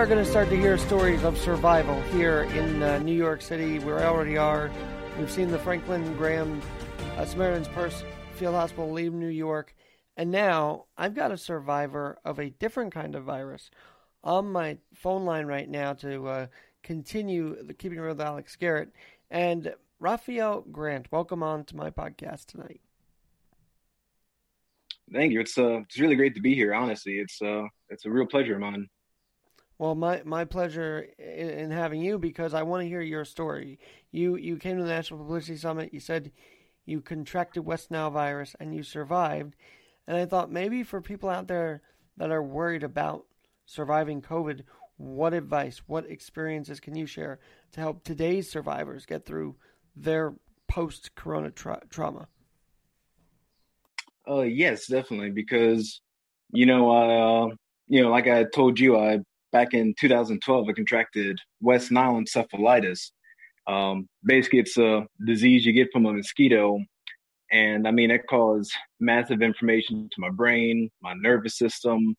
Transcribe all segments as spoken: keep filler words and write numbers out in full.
are going to start to hear stories of survival here in uh, New York City. We already are. We've seen the Franklin Graham uh, Samaritan's Purse Field Hospital leave New York. And now I've got a survivor of a different kind of virus on my phone line right now to uh, continue the Keeping It Real with Alex Garrett. And Raphael Grant, welcome on to my podcast tonight. Thank you. It's uh, it's really great to be here. Honestly, it's uh, it's a real pleasure of mine. Well, my my pleasure in, in having you, because I want to hear your story. You you came to the National Publicity Summit. You said you contracted West Nile virus and you survived. And I thought maybe for people out there that are worried about surviving COVID, what advice, what experiences can you share to help today's survivors get through their post-corona tra- trauma? Uh, yes, definitely. Because, you know, I, uh, you know, like I told you, I back in two thousand twelve, I contracted West Nile encephalitis. Um, basically, it's a disease you get from a mosquito. And I mean, it caused massive inflammation to my brain, my nervous system.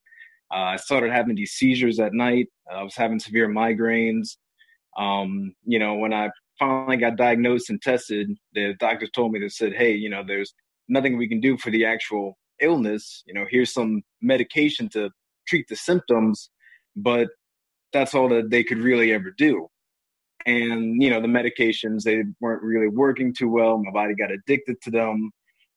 Uh, I started having these seizures at night. I was having severe migraines. Um, you know, when I finally got diagnosed and tested, the doctors told me, they said, hey, you know, there's nothing we can do for the actual illness. You know, here's some medication to treat the symptoms, but that's all that they could really ever do. And, you know, the medications, they weren't really working too well. My body got addicted to them.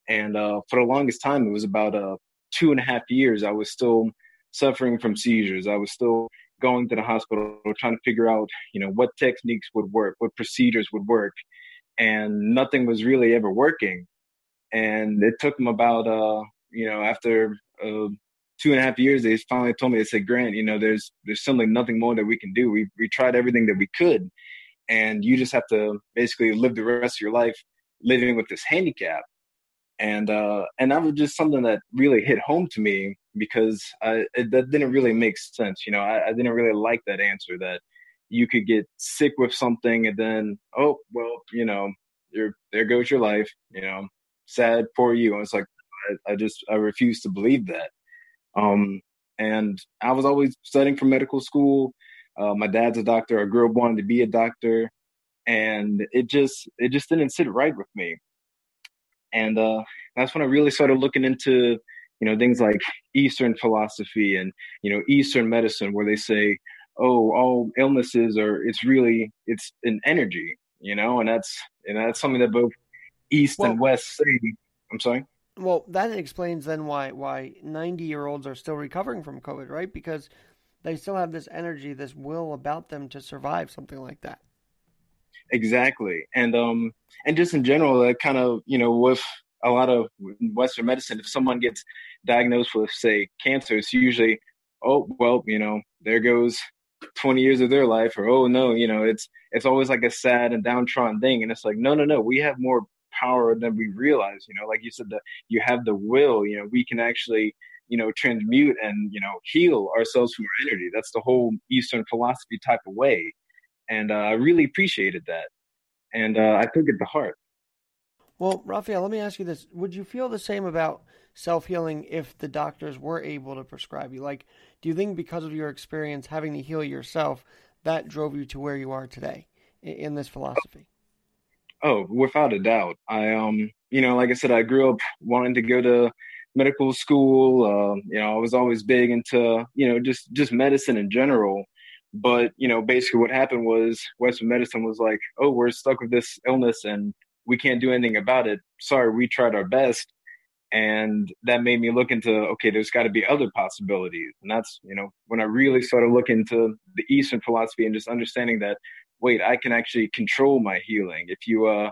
And uh, for the longest time, it was about uh, two and a half years. I was still suffering from seizures. I was still going to the hospital, trying to figure out, you know, what techniques would work, what procedures would work. And nothing was really ever working. And it took them about, uh, you know, after uh, two and a half years, they finally told me, they said, Grant, you know, there's there's simply nothing more that we can do. We we tried everything that we could. And you just have to basically live the rest of your life living with this handicap. And uh, and that was just something that really hit home to me, because I, it, that didn't really make sense. You know, I, I didn't really like that answer, that you could get sick with something and then, oh, well, you know, you're, there goes your life, you know. Sad for you. I was like, I, I just, I refuse to believe that. Um, and I was always studying for medical school. Uh, my dad's a doctor. I grew up wanting to be a doctor, and it just, it just didn't sit right with me. And uh, that's when I really started looking into, you know, things like Eastern philosophy and, you know, Eastern medicine, where they say, oh, all illnesses are, it's really, it's an energy, you know, and that's, and that's something that both East well, and West City. I'm sorry? Well, that explains then why why ninety-year-olds are still recovering from COVID, right? Because they still have this energy, this will about them to survive something like that. Exactly. And um, and just in general, uh, kind of, you know, with a lot of Western medicine, if someone gets diagnosed with, say, cancer, it's usually, oh, well, you know, there goes twenty years of their life, or, oh, no, you know, it's it's always like a sad and downtrodden thing. And it's like, no, no, no, we have more power than we realize, you know, like you said, that you have the will, you know, we can actually, you know, transmute and, you know, heal ourselves from our energy. That's the whole Eastern philosophy type of way. And uh, I really appreciated that. And uh, I took it to heart. Well, Raphael, let me ask you this. Would you feel the same about self-healing if the doctors were able to prescribe you? Like, do you think because of your experience having to heal yourself, that drove you to where you are today in, in this philosophy? Oh. Oh, without a doubt. I, um, you know, like I said, I grew up wanting to go to medical school. Uh, you know, I was always big into, you know, just, just medicine in general. But, you know, basically what happened was Western medicine was like, oh, we're stuck with this illness and we can't do anything about it. Sorry, we tried our best. And that made me look into, okay, there's got to be other possibilities. And that's, you know, when I really started looking into the Eastern philosophy and just understanding that, wait, I can actually control my healing. If you, uh,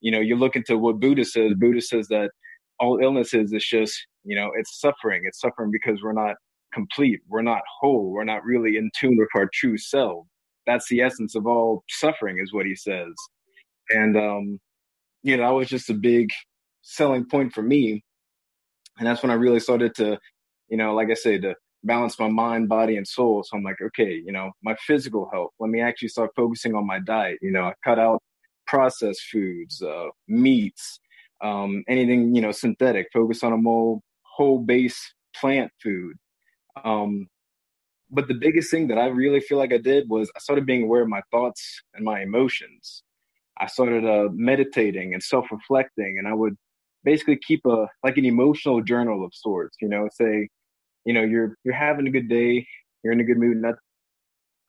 you know, you look into what Buddha says, Buddha says that all illnesses is just, you know, it's suffering. It's suffering because we're not complete. We're not whole. We're not really in tune with our true self. That's the essence of all suffering, is what he says. And, um, you know, that was just a big selling point for me. And that's when I really started to, you know, like I said, to balance my mind, body, and soul. So I'm like, okay, you know, my physical health, let me actually start focusing on my diet. You know, I cut out processed foods, uh, meats, um, anything, you know, synthetic, focus on a more whole-based plant food. Um, But the biggest thing that I really feel like I did was I started being aware of my thoughts and my emotions. I started uh, meditating and self-reflecting, and I would basically keep a like an emotional journal of sorts. You know, say, you know, you're you're having a good day, you're in a good mood, nothing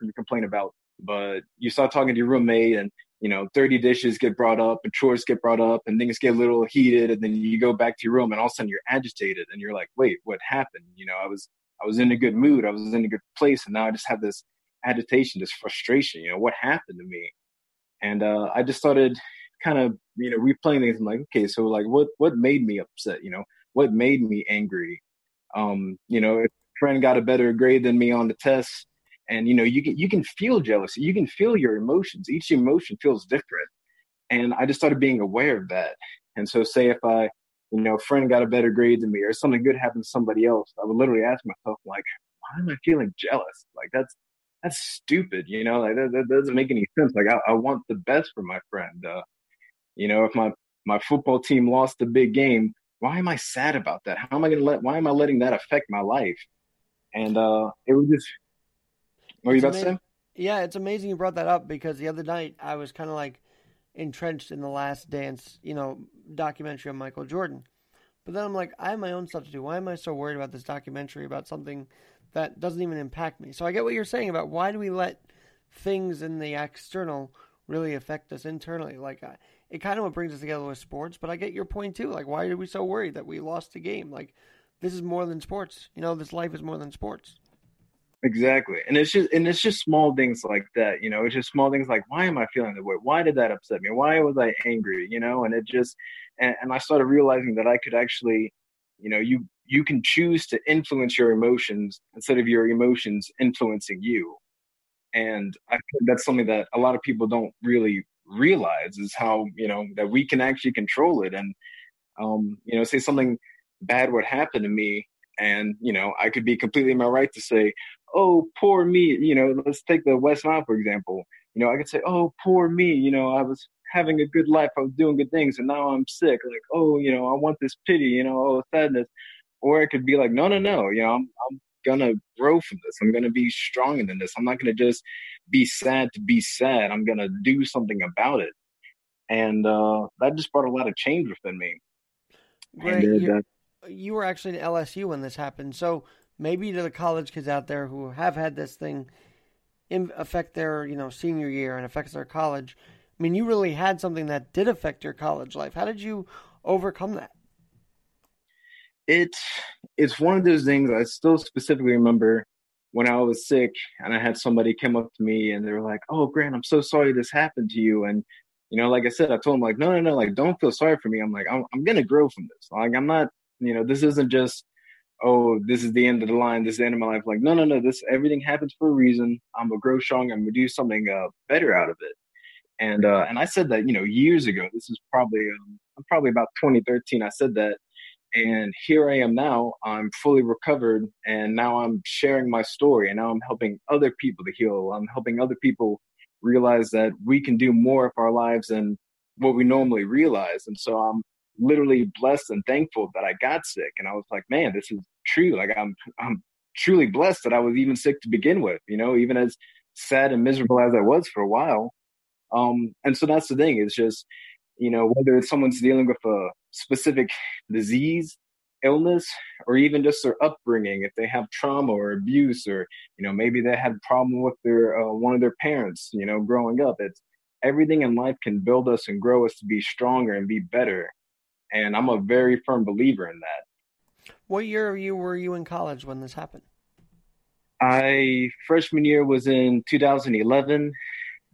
to complain about. But you start talking to your roommate, and you know, dirty dishes get brought up, and chores get brought up, and things get a little heated, and then you go back to your room, and all of a sudden you're agitated, and you're like, "Wait, what happened?" You know, I was I was in a good mood, I was in a good place, and now I just have this agitation, this frustration. You know, what happened to me? And uh, I just started kind of, you know, replaying things. I'm like, okay, so like, what what made me upset? You know, what made me angry? Um, you know, if a friend got a better grade than me on the test. And, you know, you can, you can feel jealousy. You can feel your emotions. Each emotion feels different. And I just started being aware of that. And so say if I, you know, a friend got a better grade than me or something good happened to somebody else, I would literally ask myself, like, why am I feeling jealous? Like, that's, that's stupid. You know, like that, that doesn't make any sense. Like, I, I want the best for my friend. Uh, you know, if my, my football team lost a big game, why am I sad about that? How am I going to let, why am I letting that affect my life? And uh, it was just, What were you about to say? Yeah, it's amazing you brought that up because the other night I was kind of like entrenched in the Last Dance, you know, documentary on Michael Jordan. But then I'm like, I have my own stuff to do. Why am I so worried about this documentary about something that doesn't even impact me? So I get what you're saying about why do we let things in the external really affect us internally? Like, I, it kind of what brings us together with sports, but I get your point too. Like, why are we so worried that we lost a game? Like, this is more than sports. You know, this life is more than sports. Exactly. And it's just, and it's just small things like that, you know, it's just small things like, why am I feeling that way? Why did that upset me? Why was I angry? You know, and it just, and, and I started realizing that I could actually, you know, you, you can choose to influence your emotions instead of your emotions influencing you. And I think that's something that a lot of people don't really realize is how, you know, that we can actually control it. And, um, you know, say something bad would happen to me. And, you know, I could be completely in my right to say, oh, poor me. You know, let's take the West Nile, for example. You know, I could say, oh, poor me. You know, I was having a good life. I was doing good things. And now I'm sick. Like, oh, you know, I want this pity, you know, oh, sadness. Or it could be like, no, no, no. You know, I'm, I'm going to grow from this. I'm going to be stronger than this. I'm not going to just be sad to be sad. I'm going to do something about it. And uh, that just brought a lot of change within me. Right. And, uh, you were actually in L S U when this happened. So maybe to the college kids out there who have had this thing affect their, you know, senior year and affects their college. I mean, you really had something that did affect your college life. How did you overcome that? It, it's one of those things I still specifically remember when I was sick and I had somebody come up to me and they were like, oh, Grant, I'm so sorry this happened to you. And, you know, like I said, I told them like, no, no, no, like, don't feel sorry for me. I'm like, I'm, I'm going to grow from this. Like, I'm not, you know, this isn't just, oh, this is the end of the line. This is the end of my life. Like, no, no, no, this, everything happens for a reason. I'm going to grow strong. I'm going to do something uh, better out of it. And, uh, and I said that, you know, years ago, this is probably, um, probably about twenty thirteen. I said that. And here I am now. I'm fully recovered. And now I'm sharing my story. And now I'm helping other people to heal. I'm helping other people realize that we can do more of our lives than what we normally realize. And so I'm literally blessed and thankful that I got sick. And I was like, man, this is true. Like I'm, I'm truly blessed that I was even sick to begin with, you know, even as sad and miserable as I was for a while. Um, and so that's the thing. It's just, you know, whether it's someone's dealing with a specific disease, illness, or even just their upbringing, if they have trauma or abuse, or, you know, maybe they had a problem with their, uh, one of their parents, you know, growing up, it's everything in life can build us and grow us to be stronger and be better. And I'm a very firm believer in that. What year were you, were you in college when this happened? I freshman year was in two thousand eleven.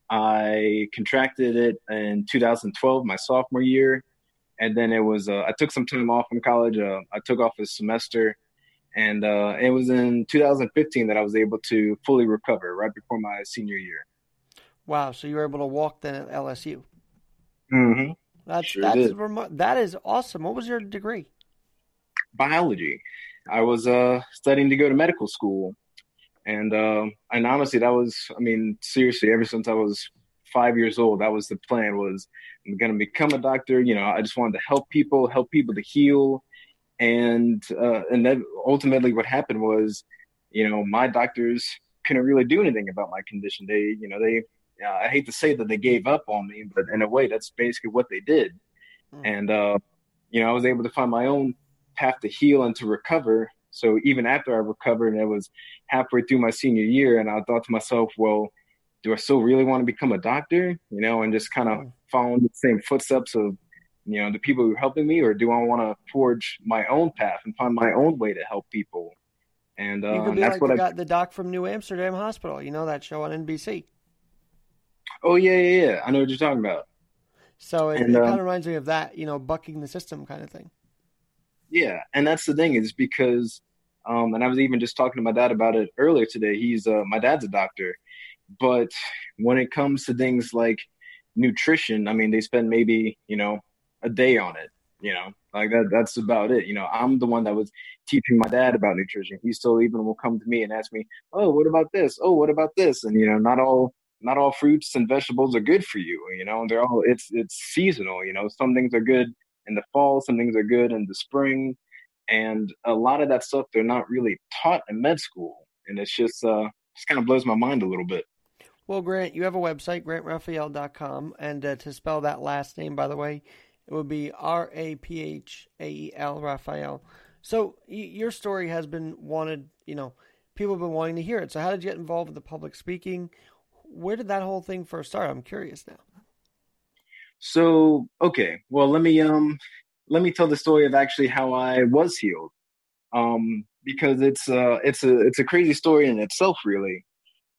I contracted it in two thousand twelve, my sophomore year. And then it was, uh, I took some time off from college. Uh, I took off a semester. And uh, it was in two thousand fifteen that I was able to fully recover right before my senior year. Wow. So you were able to walk then at L S U? Mm-hmm. That's sure that's rem- that is awesome. What was your degree? Biology. I was uh, studying to go to medical school, and uh, and honestly, that was I mean seriously, ever since I was five years old, that was the plan. Was I'm going to become a doctor. You know, I just wanted to help people, help people to heal, and uh, and that ultimately what happened was, you know, my doctors couldn't really do anything about my condition. They, you know, they, uh, I hate to say that they gave up on me, but in a way, that's basically what they did. Mm. And, uh, you know, I was able to find my own path to heal and to recover. So even after I recovered, and it was halfway through my senior year, and I thought to myself, well, do I still really want to become a doctor, you know, and just kind of mm. following the same footsteps of, you know, the people who are helping me, or do I want to forge my own path and find my own way to help people? And uh, you could be that's like what the, I got the doc from New Amsterdam Hospital. You know that show on N B C? Oh yeah, yeah, yeah. I know what you're talking about. So it, and, it um, kind of reminds me of that, you know, bucking the system kind of thing. Yeah, and that's the thing is because, um, and I was even just talking to my dad about it earlier today. He's uh, my dad's a doctor, but when it comes to things like nutrition, I mean, they spend maybe you know. a day on it, you know, like that, that's about it. You know, I'm the one that was teaching my dad about nutrition. He still even will come to me and ask me, oh, what about this? Oh, what about this? And, you know, not all, not all fruits and vegetables are good for you. You know, they're all, it's, it's seasonal, you know, some things are good in the fall, some things are good in the spring. And a lot of that stuff, they're not really taught in med school. And it's just, uh, just kind of blows my mind a little bit. Well, Grant, you have a website, grant raphael dot com. And uh, to spell that last name, by the way, it would be R A P H A E L, Raphael. So your story has been wanted, you know, people have been wanting to hear it. So how did you get involved with the public speaking? Where did that whole thing first start? I'm curious now. So, okay. Well, let me, um, let me tell the story of actually how I was healed. Um, because it's uh it's a, it's a crazy story in itself, really.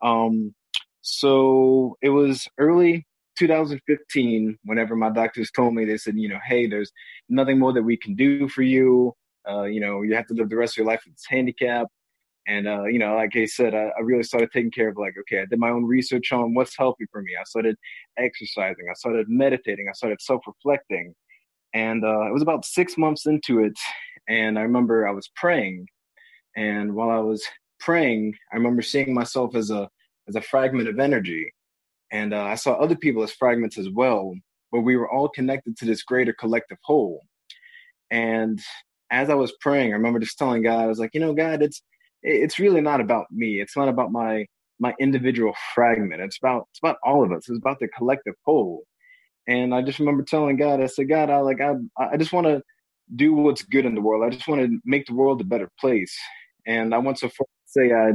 Um, so it was early two thousand fifteen, whenever my doctors told me, they said, you know, hey, there's nothing more that we can do for you. Uh, you know, you have to live the rest of your life with this handicap. And, uh, you know, like I said, I, I really started taking care of like, okay, I did my own research on what's healthy for me. I started exercising. I started meditating. I started self-reflecting. And uh, it was about six months into it. And I remember I was praying. And while I was praying, I remember seeing myself as a as a fragment of energy. And uh, I saw other people as fragments as well, but we were all connected to this greater collective whole. And as I was praying, I remember just telling God, I was like, you know, God, it's it's really not about me. It's not about my my individual fragment. It's about it's about all of us. It's about the collective whole. And I just remember telling God, I said, God, I like I I just want to do what's good in the world. I just want to make the world a better place. And I went so far to say I.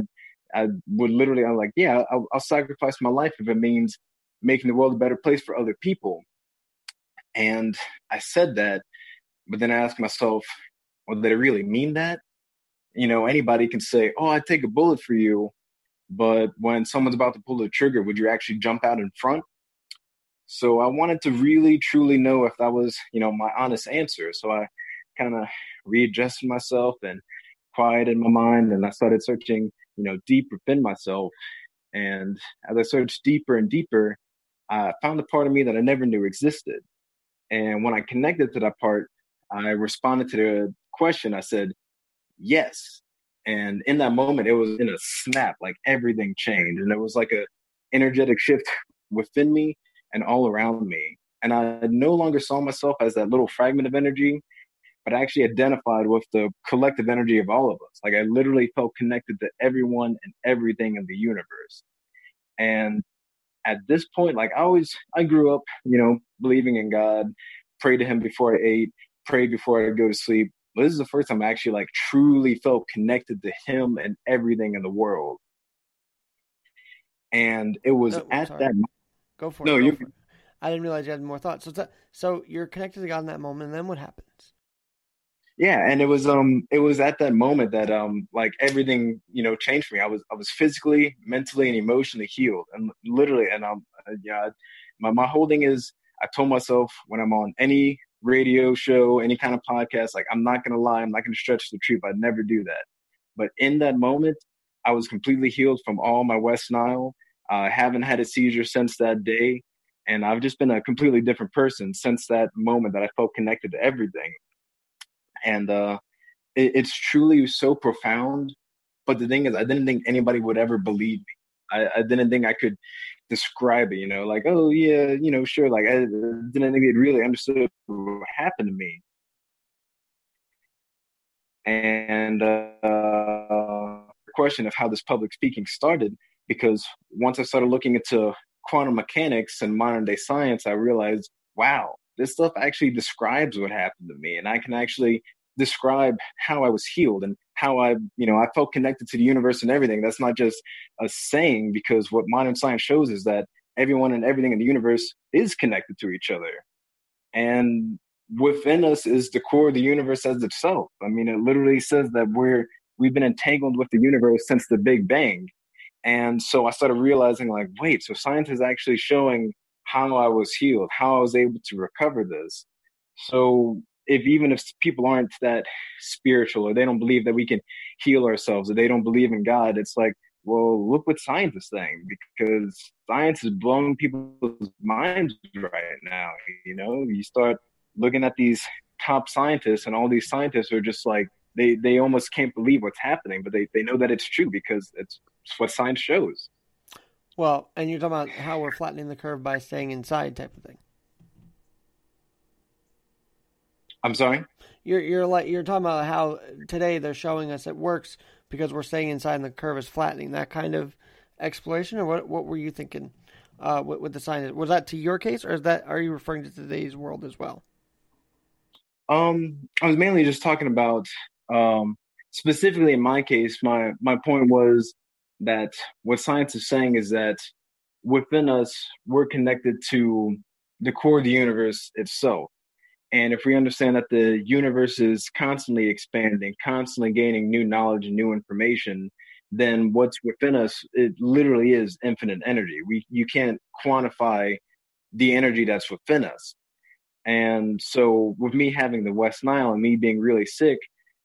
I would literally, I'm like, yeah, I'll, I'll sacrifice my life if it means making the world a better place for other people. And I said that, but then I asked myself, well, did I really mean that? You know, anybody can say, oh, I'd take a bullet for you. But when someone's about to pull the trigger, would you actually jump out in front? So I wanted to really, truly know if that was, you know, my honest answer. So I kind of readjusted myself and quieted my mind. And I started searching, you know, deep within myself. And as I searched deeper and deeper, I found a part of me that I never knew existed. And when I connected to that part, I responded to the question. I said, yes. And in that moment, it was in a snap, like everything changed. And it was like a energetic shift within me and all around me. And I no longer saw myself as that little fragment of energy, but I actually identified with the collective energy of all of us. Like I literally felt connected to everyone and everything in the universe. And at this point, like I always, I grew up, you know, believing in God, prayed to him before I ate, prayed before I go to sleep. But this is the first time I actually like truly felt connected to him and everything in the world. And it was no, at sorry. that moment. Go for it. No, you. For it. I didn't realize you had more thoughts. So, t- so you're connected to God in that moment. And then what happens? Yeah. And it was, um, it was at that moment that, um, like everything, you know, changed for me. I was, I was physically, mentally, and emotionally healed, and literally, and I'm, uh, yeah, my, my whole thing is I told myself when I'm on any radio show, any kind of podcast, like, I'm not going to lie. I'm not going to stretch the truth. I'd never do that. But in that moment, I was completely healed from all my West Nile. I uh, haven't had a seizure since that day. And I've just been a completely different person since that moment that I felt connected to everything. And uh, it, it's truly so profound. But the thing is, I didn't think anybody would ever believe me. I, I didn't think I could describe it, you know, like, oh, yeah, you know, sure. Like, I didn't think it really understood what happened to me. And uh, question of how this public speaking started, because once I started looking into quantum mechanics and modern day science, I realized, wow, this stuff actually describes what happened to me. And I can actually describe how I was healed and how I, you know, I felt connected to the universe and everything. That's not just a saying, because what modern science shows is that everyone and everything in the universe is connected to each other. And within us is the core of the universe as itself. I mean, it literally says that we're, we've been entangled with the universe since the Big Bang. And so I started realizing, like, wait, so science is actually showing how I was healed, how I was able to recover this. So if even if people aren't that spiritual, or they don't believe that we can heal ourselves, or they don't believe in God, it's like, well, look what science is saying, because science is blowing people's minds right now. You know, you start looking at these top scientists, and all these scientists are just like, they, they almost can't believe what's happening, but they, they know that it's true because it's what science shows. Well, and you're talking about how we're flattening the curve by staying inside type of thing. I'm sorry? You're you're like you're talking about how today they're showing us it works because we're staying inside and the curve is flattening. That kind of explanation, or what what were you thinking uh, with, with the science? Was that to your case, or is that are you referring to today's world as well? Um, I was mainly just talking about um, specifically in my case. My my point was that what science is saying is that within us, we're connected to the core of the universe itself. And if we understand that the universe is constantly expanding, constantly gaining new knowledge and new information, then what's within us, it literally is infinite energy. We you can't quantify the energy that's within us. And so with me having the West Nile and me being really sick,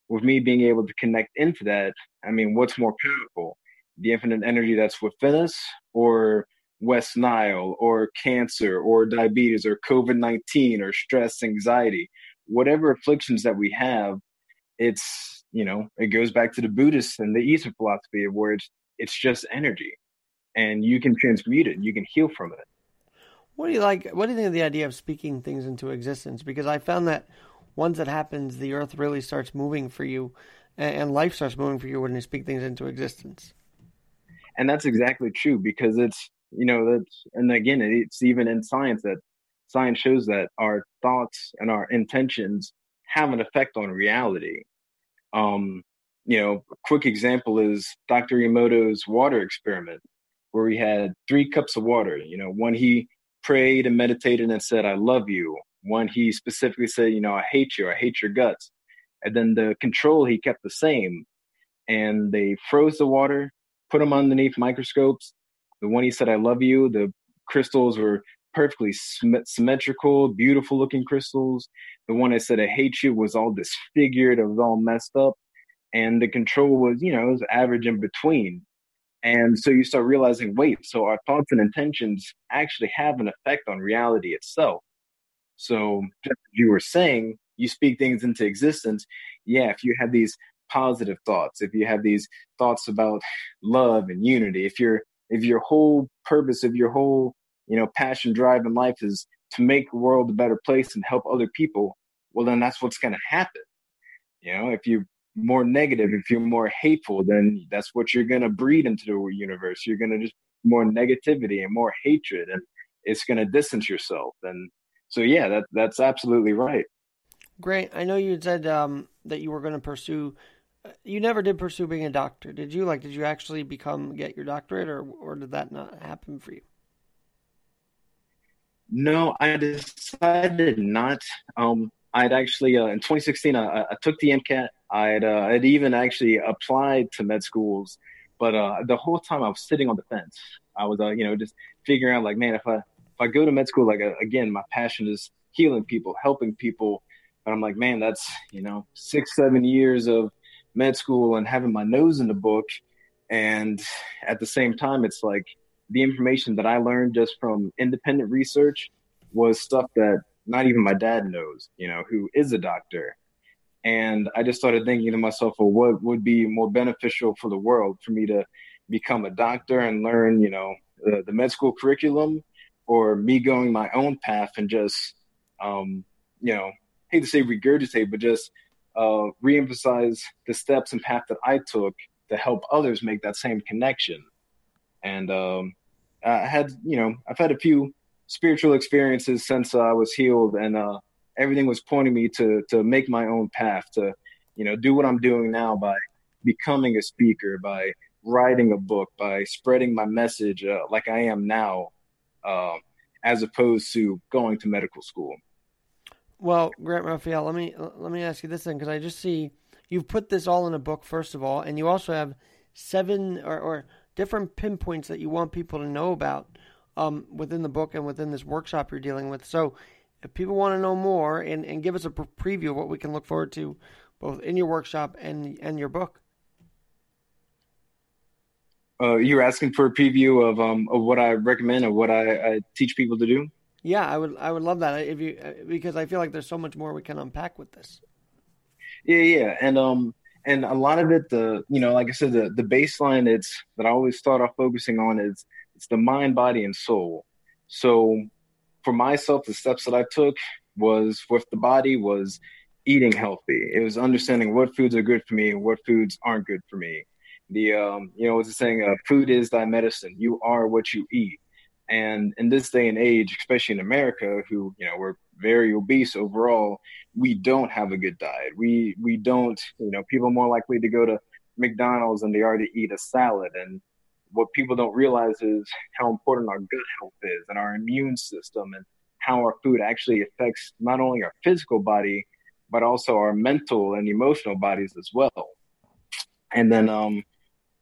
with me being able to connect into that, I mean, what's more powerful? The infinite energy that's within us, or West Nile, or cancer, or diabetes, or COVID nineteen, or stress, anxiety, whatever afflictions that we have, it's, you know, it goes back to the Buddhist and the Eastern philosophy of where it's, it's just energy, and you can transmute it, you can heal from it. What do you like? What do you think of the idea of speaking things into existence? Because I found that once it happens, the earth really starts moving for you, and, and life starts moving for you when you speak things into existence. And that's exactly true, because it's, you know, that's, and again, it's even in science that science shows that our thoughts and our intentions have an effect on reality. Um, you know, a quick example is Doctor Emoto's water experiment, where he had three cups of water. You know, one he prayed and meditated and said, I love you. One he specifically said, you know, I hate you, I hate your guts. And then the control he kept the same. And they froze the water, put them underneath microscopes. The one he said, I love you, the crystals were perfectly symmetrical, beautiful looking crystals. The one that said, I hate you, was all disfigured, it was all messed up. And the control was, you know, it was average in between. And so you start realizing, wait, so our thoughts and intentions actually have an effect on reality itself. So just as you were saying, you speak things into existence. Yeah, if you have these positive thoughts, if you have these thoughts about love and unity, if you're If your whole purpose, if your whole, you know, passion, drive in life is to make the world a better place and help other people, well, then that's what's going to happen. You know, if you're more negative, if you're more hateful, then that's what you're going to breed into the universe. You're going to just more negativity and more hatred, and it's going to distance yourself. And so, yeah, that that's absolutely right. Grant, I know you said um, that you were going to pursue. You never did pursue being a doctor, did you? Like, did you actually become, get your doctorate, or, or did that not happen for you? No, I decided not. Um, I'd actually, uh, in twenty sixteen, I, I took the MCAT. I'd, uh, I'd even actually applied to med schools, but uh, the whole time I was sitting on the fence. I was, uh, you know, just figuring out, like, man, if I, if I go to med school, like, uh, again, my passion is healing people, helping people. And I'm like, man, that's, you know, six, seven years of med school and having my nose in the book. And at the same time, it's like the information that I learned just from independent research was stuff that not even my dad knows, you know, who is a doctor. And I just started thinking to myself, well, what would be more beneficial for the world, for me to become a doctor and learn, you know, the, the med school curriculum, or me going my own path and just, um, you know, hate to say regurgitate, but just, Uh, reemphasize the steps and path that I took to help others make that same connection. And um, I had, you know, I've had a few spiritual experiences since I was healed, and uh, everything was pointing me to to make my own path, to, you know, do what I'm doing now by becoming a speaker, by writing a book, by spreading my message uh, like I am now, uh, as opposed to going to medical school. Well, Grant Raphael, let me let me ask you this thing, because I just see you've put this all in a book, first of all, and you also have seven or, or different pinpoints that you want people to know about um, within the book and within this workshop you're dealing with. So if people want to know more and, and give us a preview of what we can look forward to both in your workshop and and your book. Uh, you're asking for a preview of um of what I recommend and what I, I teach people to do? Yeah, I would I would love that, if you, because I feel like there's so much more we can unpack with this. Yeah, yeah, and um and a lot of it, the you know, like I said, the the baseline it's that I always start off focusing on is it's the mind, body, and soul. So for myself, the steps that I took was with the body was eating healthy. It was understanding what foods are good for me and what foods aren't good for me. The, um, you know, what's the saying, uh, food is thy medicine. You are what you eat. And in this day and age, especially in America, who, you know, we're very obese overall, we don't have a good diet. We, we don't, you know, people are more likely to go to McDonald's than they are to eat a salad. And what people don't realize is how important our gut health is and our immune system, and how our food actually affects not only our physical body, but also our mental and emotional bodies as well. And then, um,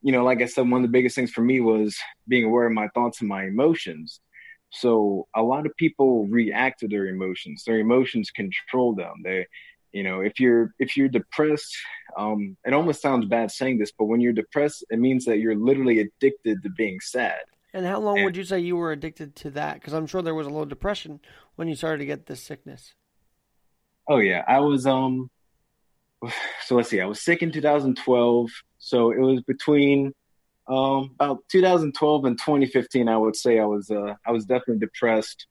you know, like I said, one of the biggest things for me was being aware of my thoughts and my emotions. So a lot of people react to their emotions. Their emotions control them. They, you know, if you're if you're depressed, um, it almost sounds bad saying this, but when you're depressed, it means that you're literally addicted to being sad. And how long and, would you say you were addicted to that? Because I'm sure there was a little depression when you started to get this sickness. Oh, yeah. I was, um, so let's see, I was sick in two thousand twelve. So it was between um, about two thousand twelve and twenty fifteen, I would say I was uh, I was definitely depressed.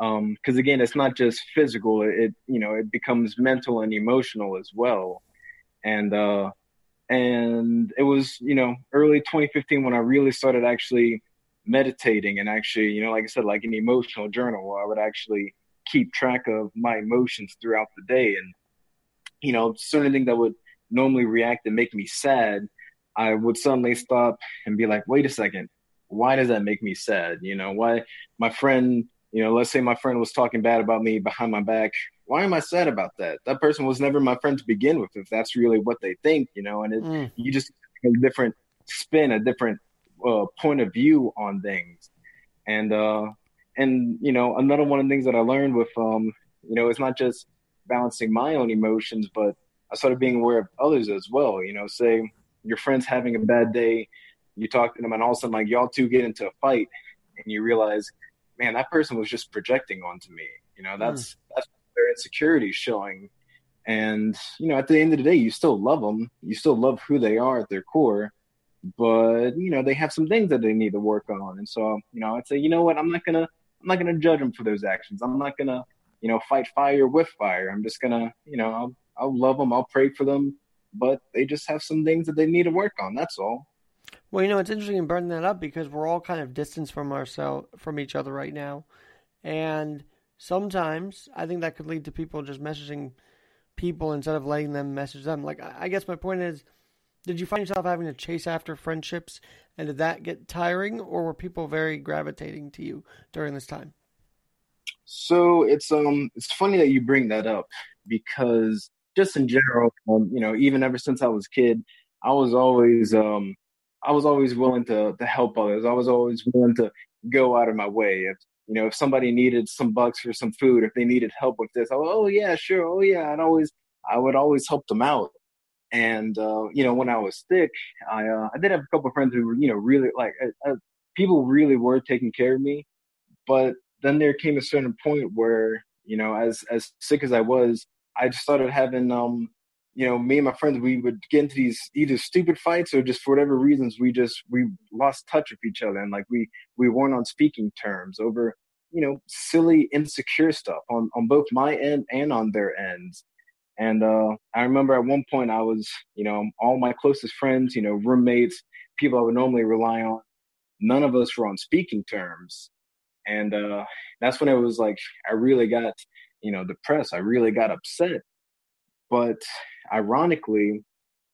Um, because, again, it's not just physical. It, you know, it becomes mental and emotional as well. And uh, and it was, you know, early twenty fifteen when I really started actually meditating and actually, you know, like I said, like an emotional journal, I would actually keep track of my emotions throughout the day. And, you know, certain things that would normally react and make me sad, I would suddenly stop and be like, wait a second, why does that make me sad? You know, why my friend, you know, let's say my friend was talking bad about me behind my back. Why am I sad about that? That person was never my friend to begin with, if that's really what they think, you know, and it, mm. you just have a different spin, a different uh, point of view on things. And, uh, And, you know, another one of the things that I learned with, um, you know, it's not just balancing my own emotions, but I started being aware of others as well. You know, say your friend's having a bad day, you talk to them, and all of a sudden, like, y'all two get into a fight, and you realize, man, that person was just projecting onto me. You know, that's, mm. that's their insecurity showing. And, you know, at the end of the day, you still love them. You still love who they are at their core. But, you know, they have some things that they need to work on. And so, you know, I'd say, you know what, I'm not going to, I'm not going to judge them for those actions. I'm not going to, you know, fight fire with fire. I'm just going to, you know, I'll, I'll love them. I'll pray for them. But they just have some things that they need to work on. That's all. Well, you know, it's interesting you bring that up, because we're all kind of distanced from ourselves, from each other right now. And sometimes I think that could lead to people just messaging people instead of letting them message them. Like, I guess my point is, did you find yourself having to chase after friendships, and did that get tiring, or were people very gravitating to you during this time? So it's, um, it's funny that you bring that up, because just in general, um, you know, even ever since I was a kid, I was always, um, I was always willing to, to help others. I was always willing to go out of my way. If, you know, if somebody needed some bucks for some food, if they needed help with this, was, oh yeah, sure. Oh yeah. I'd always, I would always help them out. And, uh, you know, when I was sick, I, uh, I did have a couple of friends who were, you know, really like I, I, people really were taking care of me. But then there came a certain point where, you know, as, as sick as I was, I just started having, um, you know, me and my friends, we would get into these either stupid fights, or just for whatever reasons, we just we lost touch with each other. And like we we weren't on speaking terms over, you know, silly, insecure stuff on, on both my end and on their ends. And uh, I remember at one point I was, you know, all my closest friends, you know, roommates, people I would normally rely on, none of us were on speaking terms. And uh, that's when it was like, I really got, you know, depressed. I really got upset. But ironically,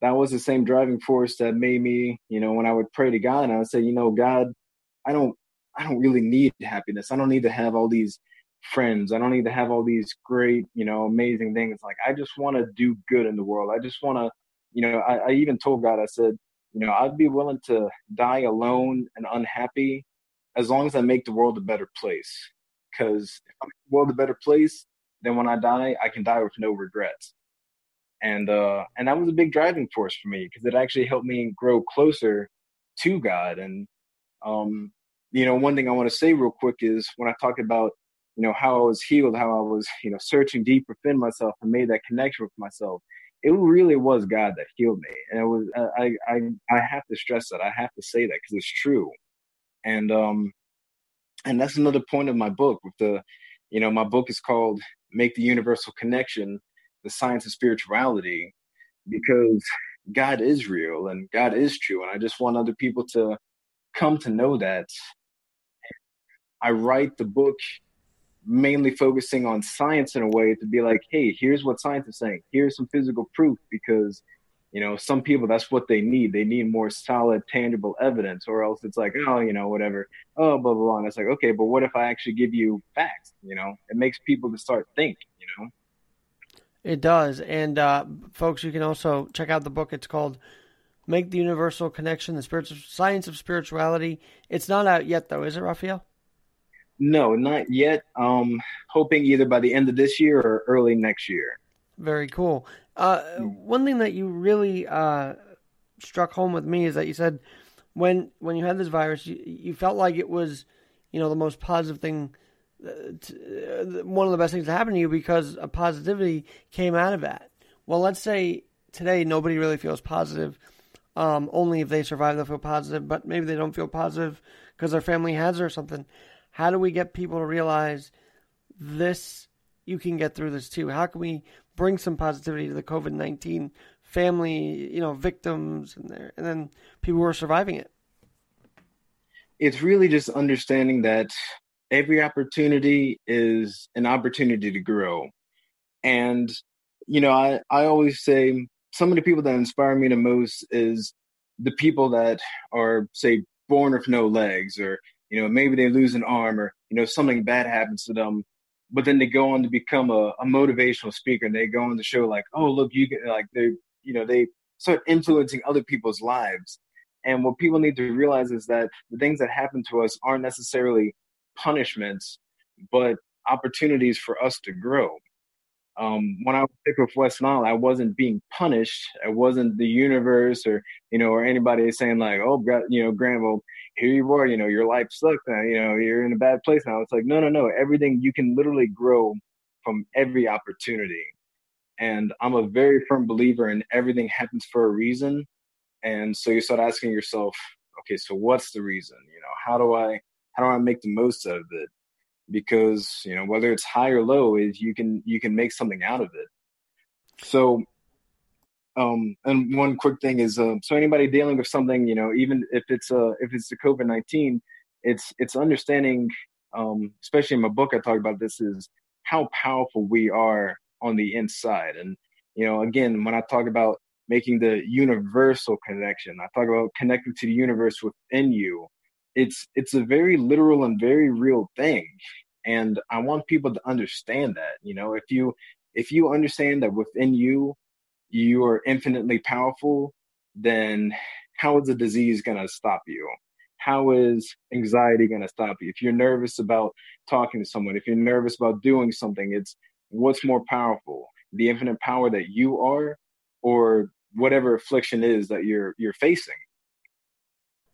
that was the same driving force that made me, you know, when I would pray to God and I would say, you know, God, I don't, I don't really need happiness. I don't need to have all these friends. I don't need to have all these great, you know, amazing things. Like, I just want to do good in the world. I just want to, you know, I, I even told God, I said, you know, I'd be willing to die alone and unhappy as long as I make the world a better place. Because if I make the world a better place, then when I die, I can die with no regrets. And uh, and that was a big driving force for me because it actually helped me grow closer to God. And, um, you know, one thing I want to say real quick is when I talk about, you know, how I was healed, how I was, you know, searching deep within myself and made that connection with myself. It really was God that healed me. And it was, I, I, I have to stress that. I have to say that because it's true. And, um, and that's another point of my book with the, you know, my book is called Make the Universal Connection, The Science of Spirituality, because God is real and God is true. And I just want other people to come to know that. I write the book mainly focusing on science in a way to be like, hey, here's what science is saying. Here's some physical proof because, you know, some people, that's what they need. They need more solid, tangible evidence, or else it's like, oh, you know, whatever. Oh, blah, blah, blah. And it's like, okay, but what if I actually give you facts? You know, it makes people to start thinking, you know? It does. And uh, folks, you can also check out the book. It's called Make the Universal Connection, The Spiritual Science of Spirituality. It's not out yet, though, is it, Raphael? No, not yet. Um, hoping either by the end of this year or early next year. Very cool. Uh, one thing that you really uh, struck home with me is that you said when when you had this virus, you, you felt like it was, you know, the most positive thing, uh, to, uh, one of the best things that happened to you because a positivity came out of that. Well, let's say today nobody really feels positive. Um, only if they survive, they'll feel positive, but maybe they don't feel positive because their family has it or something. How do we get people to realize this, you can get through this too? How can we bring some positivity to the COVID nineteen family, you know, victims and there, and then people who are surviving it? It's really just understanding that every opportunity is an opportunity to grow. And, you know, I, I always say some of the people that inspire me the most is the people that are, say, born with no legs, or you know, maybe they lose an arm, or, you know, something bad happens to them, but then they go on to become a, a motivational speaker, and they go on to show like, oh, look, you can, like, they, you know, they start influencing other people's lives. And what people need to realize is that the things that happen to us aren't necessarily punishments, but opportunities for us to grow. Um, when I was sick with West Nile, I wasn't being punished. I wasn't the universe or, you know, or anybody saying like, oh, God, you know, Grandma, here you are, you know, your life sucks now, you know, you're in a bad place now. It's like, no, no, no, everything, you can literally grow from every opportunity. And I'm a very firm believer in everything happens for a reason. And so you start asking yourself, okay, so what's the reason? You know, how do I, how do I make the most out of it? Because, you know, whether it's high or low, is you can, you can make something out of it. So, um, and one quick thing is, um, so anybody dealing with something, you know, even if it's a, if it's the COVID nineteen, it's, it's understanding, um, especially in my book, I talk about this, is how powerful we are on the inside. And, you know, again, when I talk about making the universal connection, I talk about connecting to the universe within you. It's, it's a very literal and very real thing. And I want people to understand that, you know, if you, if you understand that within you, you are infinitely powerful, then how is a disease going to stop you? How is anxiety going to stop you? If you're nervous about talking to someone, if you're nervous about doing something, it's what's more powerful, the infinite power that you are, or whatever affliction is that you're, you're facing.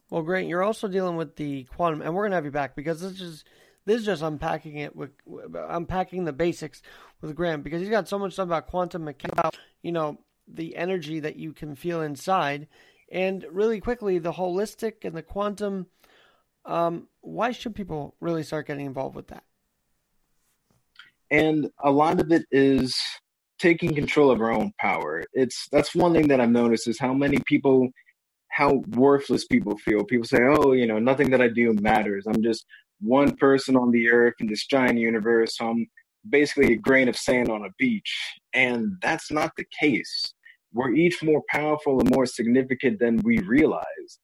Well, Grant, you're also dealing with the quantum, and we're going to have you back because this is this is just unpacking it, with, unpacking the basics with Grant, because he's got so much stuff about quantum mechanics, you know, the energy that you can feel inside, and really quickly the holistic and the quantum. Um, why should people really start getting involved with that? And a lot of it is taking control of our own power. It's that's one thing that I've noticed is how many people, how worthless people feel. People say, oh, you know, nothing that I do matters. I'm just one person on the earth in this giant universe. So I'm basically a grain of sand on a beach. And that's not the case. We're each more powerful and more significant than we realize.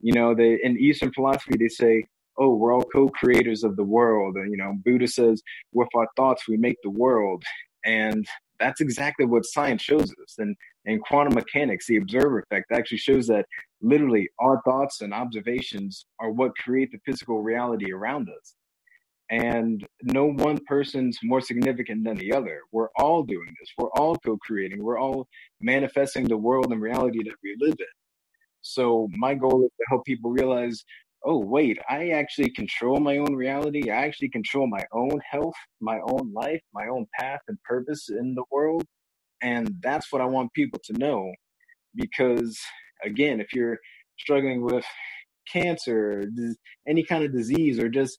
You know, they, in Eastern philosophy, they say, oh, we're all co-creators of the world. And, you know, Buddha says, with our thoughts, we make the world. And that's exactly what science shows us. And in quantum mechanics, the observer effect actually shows that literally our thoughts and observations are what create the physical reality around us. And no one person's more significant than the other. We're all doing this. We're all co-creating. We're all manifesting the world and reality that we live in. So my goal is to help people realize, oh, wait, I actually control my own reality. I actually control my own health, my own life, my own path and purpose in the world. And that's what I want people to know. Because, again, if you're struggling with cancer, any kind of disease, or just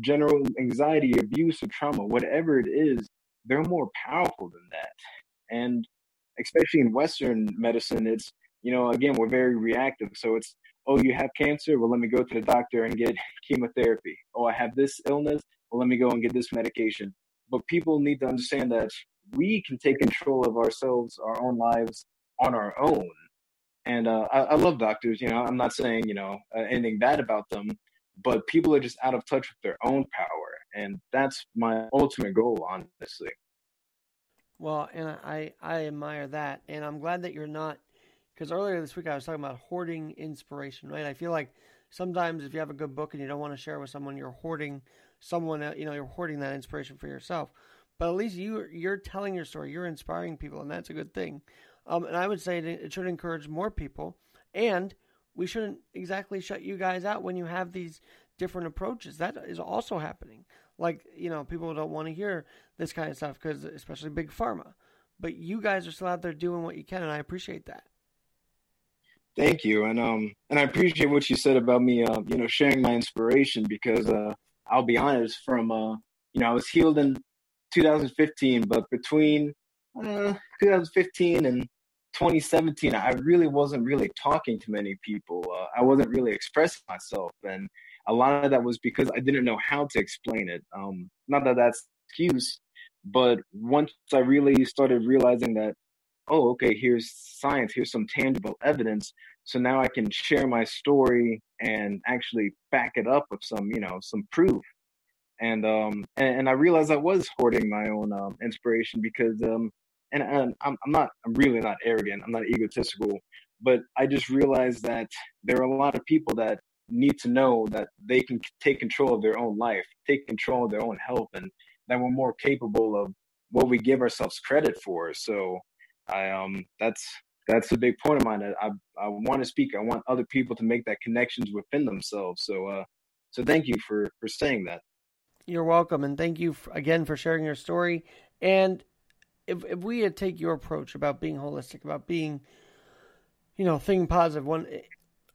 general anxiety, abuse, or trauma, whatever it is, they're more powerful than that. And especially in Western medicine, it's, you know, again, we're very reactive. So it's, oh, you have cancer? Well, let me go to the doctor and get chemotherapy. Oh, I have this illness? Well, let me go and get this medication. But people need to understand that we can take control of ourselves, our own lives on our own. And uh, I, I love doctors. You know, I'm not saying, you know, uh, anything bad about them, but people are just out of touch with their own power. And that's my ultimate goal, honestly. Well, and I, I admire that. And I'm glad that you're not, because earlier this week I was talking about hoarding inspiration, right? I feel like sometimes if you have a good book and you don't want to share with someone, you're hoarding someone, you know, you're hoarding that inspiration for yourself. But at least you, you're telling your story. You're inspiring people, and that's a good thing. Um, and I would say it should encourage more people. And we shouldn't exactly shut you guys out when you have these different approaches. That is also happening. Like, you know, people don't want to hear this kind of stuff, because especially big pharma. But you guys are still out there doing what you can, and I appreciate that. Thank you. And um, and I appreciate what you said about me, uh, you know, sharing my inspiration, because uh, I'll be honest, from, uh, you know, I was healed in two thousand fifteen, but between uh, two thousand fifteen and twenty seventeen, I really wasn't really talking to many people. Uh, I wasn't really expressing myself. And a lot of that was because I didn't know how to explain it. Um, not that that's an excuse, but once I really started realizing that, oh, okay, here's science, here's some tangible evidence. So now I can share my story and actually back it up with some, you know, some proof. And um, and, and I realized I was hoarding my own um, inspiration, because um, and, and I'm, I'm not, I'm really not arrogant. I'm not egotistical, but I just realized that there are a lot of people that need to know that they can take control of their own life, take control of their own health, and that we're more capable of what we give ourselves credit for. So I um that's that's a big point of mine. I I, I want to speak. I want other people to make that connections within themselves. So uh so thank you for for saying that. You're welcome, and thank you for, again for sharing your story. And if if we had take your approach about being holistic, about being, you know, thinking positive, one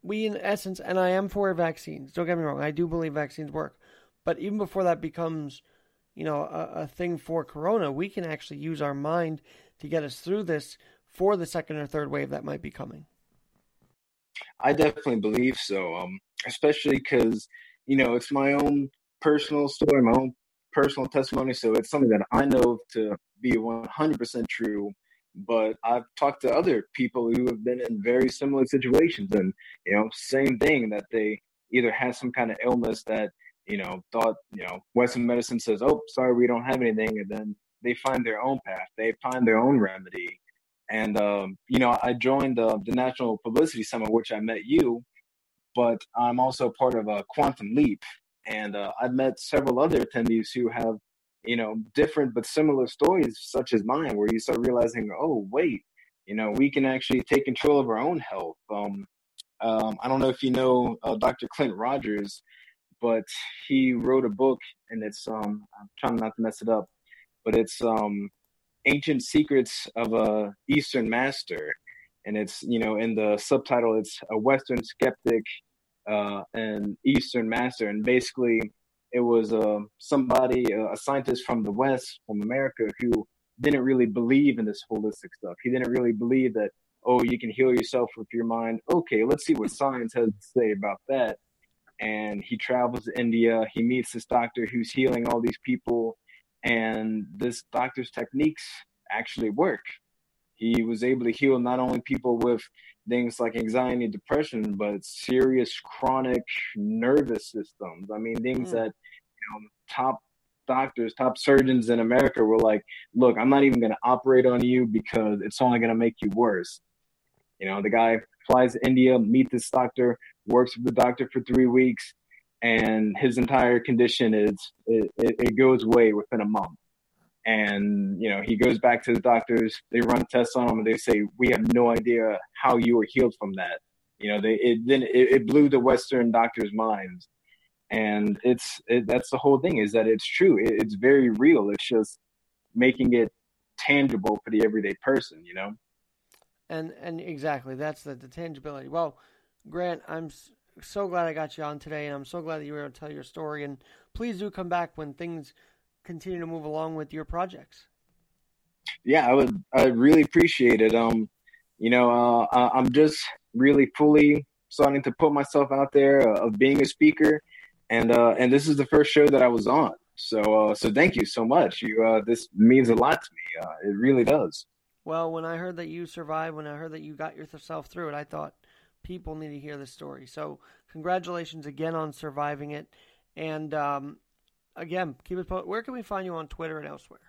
we in essence, and I am for vaccines. Don't get me wrong. I do believe vaccines work, but even before that becomes, you know, a, a thing for Corona, we can actually use our mind to get us through this for the second or third wave that might be coming. I definitely believe so, um, especially because, you know, it's my own personal story, my own personal testimony. So it's something that I know to be one hundred percent true, but I've talked to other people who have been in very similar situations and, you know, same thing, that they either had some kind of illness that, you know, thought, you know, Western medicine says, oh, sorry, we don't have anything. And then they find their own path. They find their own remedy. And, um, you know, I joined uh, the National Publicity Summit, which I met you, but I'm also part of a Quantum Leap. And uh, I've met several other attendees who have, you know, different but similar stories such as mine, where you start realizing, oh, wait, you know, we can actually take control of our own health. Um, um, I don't know if you know uh, Doctor Clint Rogers, but he wrote a book, and it's, um, I'm trying not to mess it up, but it's um, Ancient Secrets of a Eastern Master. And it's, you know, in the subtitle, it's a Western skeptic uh, and Eastern master. And basically it was uh, somebody, a scientist from the West, from America, who didn't really believe in this holistic stuff. He didn't really believe that, oh, you can heal yourself with your mind. Okay, let's see what science has to say about that. And he travels to India. He meets this doctor who's healing all these people. And this doctor's techniques actually work. He was able to heal not only people with things like anxiety and depression, but serious chronic nervous systems. I mean, things mm. that, you know, top doctors, top surgeons in America were like, look, I'm not even going to operate on you because it's only going to make you worse. You know, the guy flies to India, meets this doctor, works with the doctor for three weeks, and his entire condition is, it, it, it goes away within a month. And, you know, he goes back to the doctors, they run tests on him, and they say, we have no idea how you were healed from that. You know, they, it then it, it blew the Western doctors' minds. And it's, it, that's the whole thing, is that it's true. It, it's very real. It's just making it tangible for the everyday person, you know? And, and exactly, that's the, the tangibility. Well, Grant, I'm so glad I got you on today, and I'm so glad that you were able to tell your story. And please do come back when things continue to move along with your projects. Yeah, I would. I really appreciate it. Um, you know, uh, I, I'm just really fully starting to put myself out there uh, of being a speaker, and uh, and this is the first show that I was on. So, uh, so thank you so much. You, uh, this means a lot to me. Uh, it really does. Well, when I heard that you survived, when I heard that you got yourself through it, I thought, people need to hear this story. So congratulations again on surviving it. And um, again, keep it posted. Where can we find you on Twitter and elsewhere?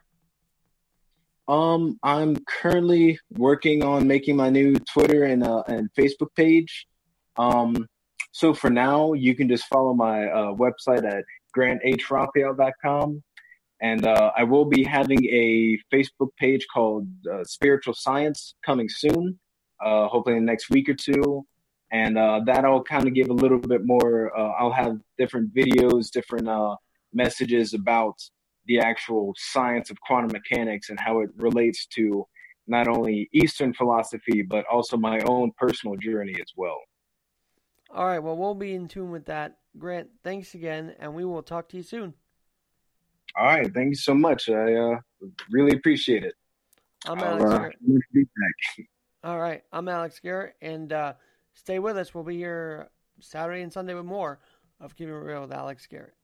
Um, I'm currently working on making my new Twitter and uh, and Facebook page. Um, so for now, you can just follow my uh, website at grant h raphael dot com. And uh, I will be having a Facebook page called uh, Spiritual Science coming soon, uh, hopefully in the next week or two. And uh, that'll kind of give a little bit more, uh, I'll have different videos, different uh, messages about the actual science of quantum mechanics and how it relates to not only Eastern philosophy, but also my own personal journey as well. All right. Well, we'll be in tune with that. Grant, thanks again. And we will talk to you soon. All right. Thank you so much. I uh, really appreciate it. I'm Alex uh, Garrett. All right. I'm Alex Garrett. And, uh, stay with us. We'll be here Saturday and Sunday with more of Keeping It Real with Alex Garrett.